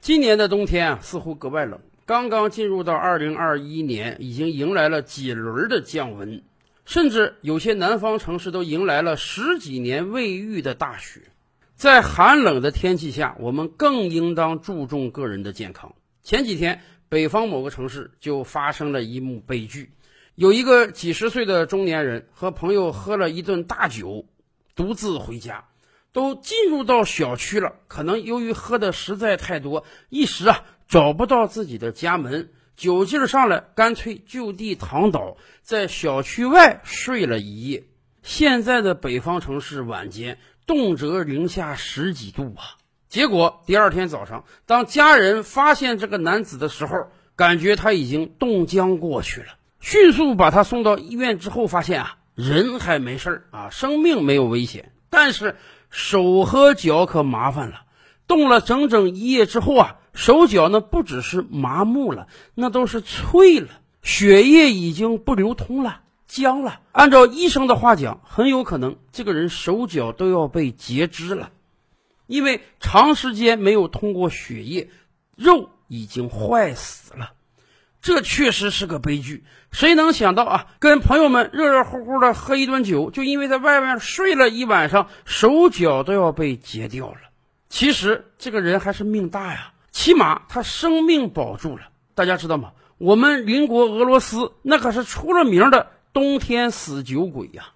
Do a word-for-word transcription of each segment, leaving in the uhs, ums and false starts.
今年的冬天啊，似乎格外冷。刚刚进入到二零二一年，已经迎来了几轮的降温，甚至有些南方城市都迎来了十几年未遇的大雪。在寒冷的天气下，我们更应当注重个人的健康。前几天，北方某个城市就发生了一幕悲剧，有一个几十岁的中年人和朋友喝了一顿大酒，独自回家。都进入到小区了，可能由于喝的实在太多，一时啊找不到自己的家门，酒劲上来，干脆就地躺倒，在小区外睡了一夜。现在的北方城市晚间动辄零下十几度啊！结果第二天早上，当家人发现这个男子的时候，感觉他已经冻僵过去了，迅速把他送到医院之后，发现啊人还没事啊，生命没有危险，但是手和脚可麻烦了，冻了整整一夜之后啊，手脚呢不只是麻木了，那都是脆了，血液已经不流通了，僵了。按照医生的话讲，很有可能这个人手脚都要被截肢了，因为长时间没有通过血液，肉已经坏死了。这确实是个悲剧，谁能想到啊，跟朋友们热热乎乎的喝一顿酒，就因为在外面睡了一晚上，手脚都要被截掉了。其实这个人还是命大呀，起码他生命保住了。大家知道吗？我们邻国俄罗斯那可是出了名的冬天死酒鬼呀。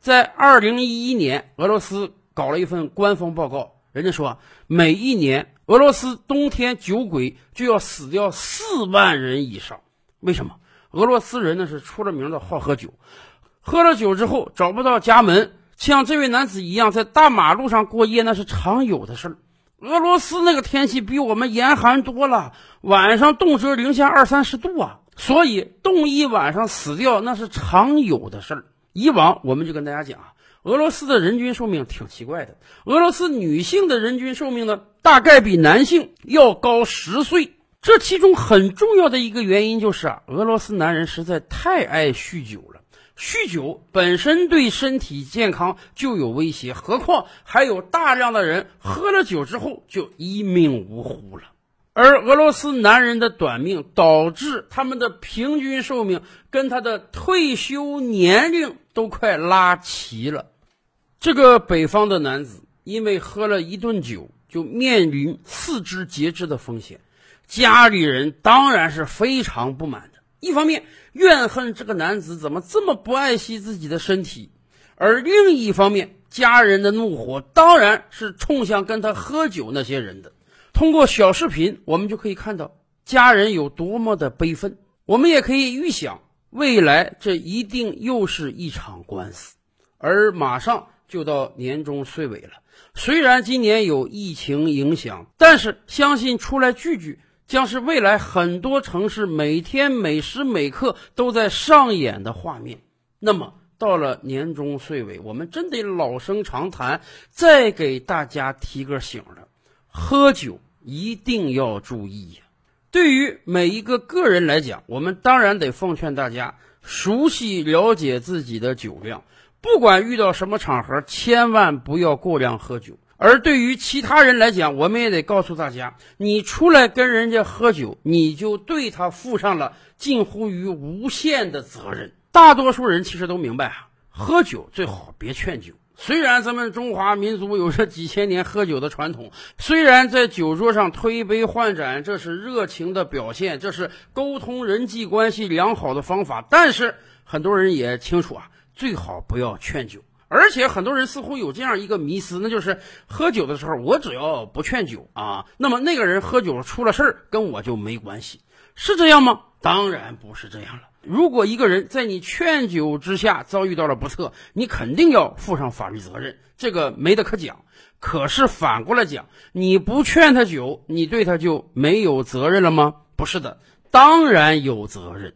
在二零一一年，俄罗斯搞了一份官方报告，人家说啊，每一年俄罗斯冬天酒鬼就要死掉四万人以上。为什么？俄罗斯人呢是出了名的好喝酒，喝了酒之后找不到家门，像这位男子一样在大马路上过夜，那是常有的事儿。俄罗斯那个天气比我们严寒多了，晚上动辄零下二三十度啊，所以冻一晚上死掉那是常有的事儿。以往我们就跟大家讲啊，俄罗斯的人均寿命挺奇怪的，俄罗斯女性的人均寿命呢，大概比男性要高十岁。这其中很重要的一个原因就是啊，俄罗斯男人实在太爱酗酒了，酗酒本身对身体健康就有威胁，何况还有大量的人喝了酒之后就一命呜呼了。而俄罗斯男人的短命导致他们的平均寿命跟他的退休年龄都快拉齐了。这个北方的男子因为喝了一顿酒，就面临四肢截肢的风险，家里人当然是非常不满的。一方面怨恨这个男子怎么这么不爱惜自己的身体，而另一方面家人的怒火当然是冲向跟他喝酒那些人的。通过小视频我们就可以看到家人有多么的悲愤，我们也可以预想未来这一定又是一场官司。而马上就到年终岁尾了，虽然今年有疫情影响，但是相信出来聚聚将是未来很多城市每天每时每刻都在上演的画面。那么到了年终岁尾，我们真得老生常谈，再给大家提个醒了，喝酒一定要注意呀。对于每一个个人来讲，我们当然得奉劝大家熟悉了解自己的酒量，不管遇到什么场合，千万不要过量喝酒。而对于其他人来讲，我们也得告诉大家，你出来跟人家喝酒，你就对他负上了近乎于无限的责任。大多数人其实都明白啊，喝酒最好别劝酒。虽然咱们中华民族有着几千年喝酒的传统，虽然在酒桌上推杯换盏，这是热情的表现，这是沟通人际关系良好的方法，但是很多人也清楚啊，最好不要劝酒。而且很多人似乎有这样一个迷思，那就是喝酒的时候我只要不劝酒啊，那么那个人喝酒出了事儿跟我就没关系。是这样吗？当然不是这样了。如果一个人在你劝酒之下遭遇到了不测，你肯定要负上法律责任，这个没得可讲。可是反过来讲，你不劝他酒，你对他就没有责任了吗？不是的，当然有责任。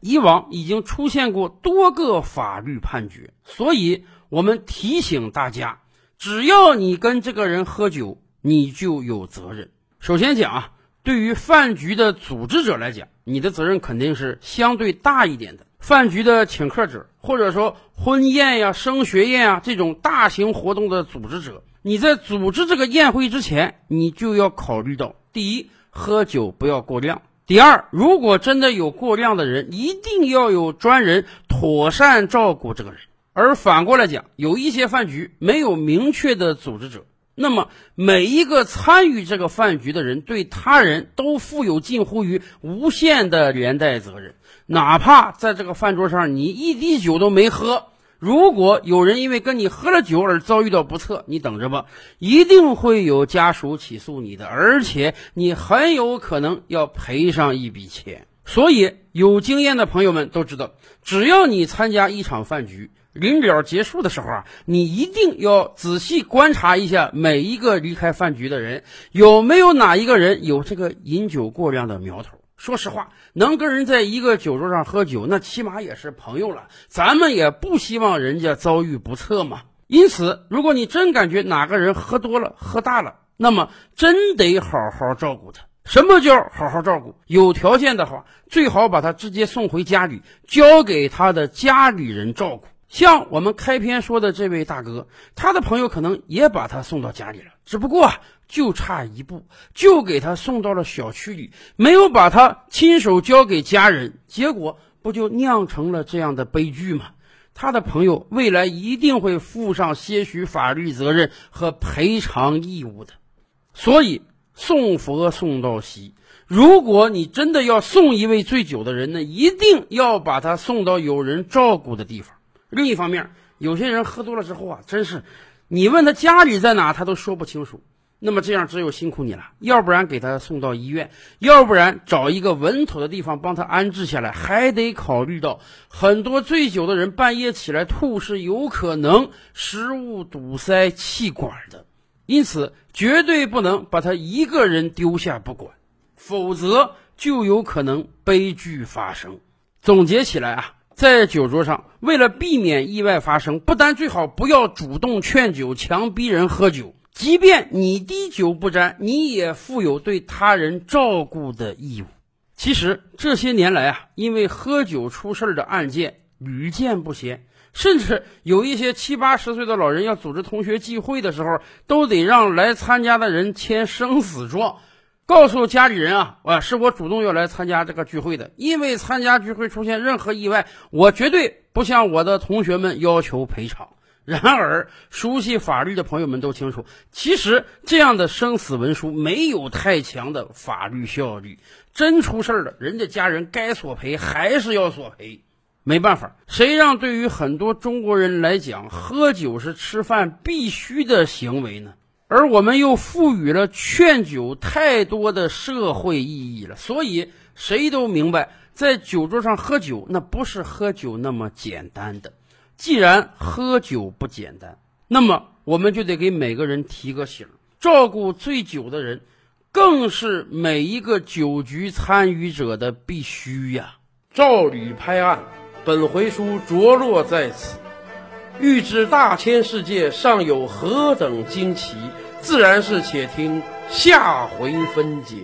以往已经出现过多个法律判决，所以我们提醒大家，只要你跟这个人喝酒，你就有责任。首先讲啊，对于饭局的组织者来讲，你的责任肯定是相对大一点的。饭局的请客者，或者说婚宴呀、升学宴啊这种大型活动的组织者，你在组织这个宴会之前，你就要考虑到第一，喝酒不要过量。第二，如果真的有过量的人，一定要有专人妥善照顾这个人。而反过来讲，有一些饭局没有明确的组织者，那么每一个参与这个饭局的人对他人都负有近乎于无限的连带责任。哪怕在这个饭桌上你一滴酒都没喝，如果有人因为跟你喝了酒而遭遇到不测，你等着吧，一定会有家属起诉你的，而且你很有可能要赔上一笔钱。所以有经验的朋友们都知道，只要你参加一场饭局，临了结束的时候啊，你一定要仔细观察一下每一个离开饭局的人，有没有哪一个人有这个饮酒过量的苗头。说实话，能跟人在一个酒桌上喝酒，那起码也是朋友了，咱们也不希望人家遭遇不测嘛。因此，如果你真感觉哪个人喝多了、喝大了，那么真得好好照顾他。什么叫好好照顾？有条件的话，最好把他直接送回家里，交给他的家里人照顾。像我们开篇说的这位大哥，他的朋友可能也把他送到家里了，只不过啊，就差一步，就给他送到了小区里，没有把他亲手交给家人，结果不就酿成了这样的悲剧吗？他的朋友未来一定会负上些许法律责任和赔偿义务的。所以送佛送到西，如果你真的要送一位醉酒的人呢，一定要把他送到有人照顾的地方。另一方面，有些人喝多了之后啊，真是你问他家里在哪他都说不清楚，那么这样只有辛苦你了，要不然给他送到医院，要不然找一个稳妥的地方帮他安置下来。还得考虑到很多醉酒的人半夜起来吐是有可能食物堵塞气管的，因此绝对不能把他一个人丢下不管，否则就有可能悲剧发生。总结起来啊，在酒桌上，为了避免意外发生，不但最好不要主动劝酒、强逼人喝酒，即便你滴酒不沾，你也负有对他人照顾的义务。其实这些年来啊，因为喝酒出事的案件屡见不鲜，甚至有一些七八十岁的老人要组织同学聚会的时候，都得让来参加的人签生死状，告诉家里人啊，啊，是我主动要来参加这个聚会的，因为参加聚会出现任何意外，我绝对不向我的同学们要求赔偿。然而，熟悉法律的朋友们都清楚，其实这样的生死文书没有太强的法律效力，真出事了，人家家人该索赔还是要索赔。没办法，谁让对于很多中国人来讲，喝酒是吃饭必须的行为呢？而我们又赋予了劝酒太多的社会意义了，所以谁都明白，在酒桌上喝酒，那不是喝酒那么简单的。既然喝酒不简单，那么我们就得给每个人提个醒，照顾醉酒的人，更是每一个酒局参与者的必须呀。照理拍案，本回书着落在此。欲知大千世界尚有何等惊奇，自然是且听下回分解。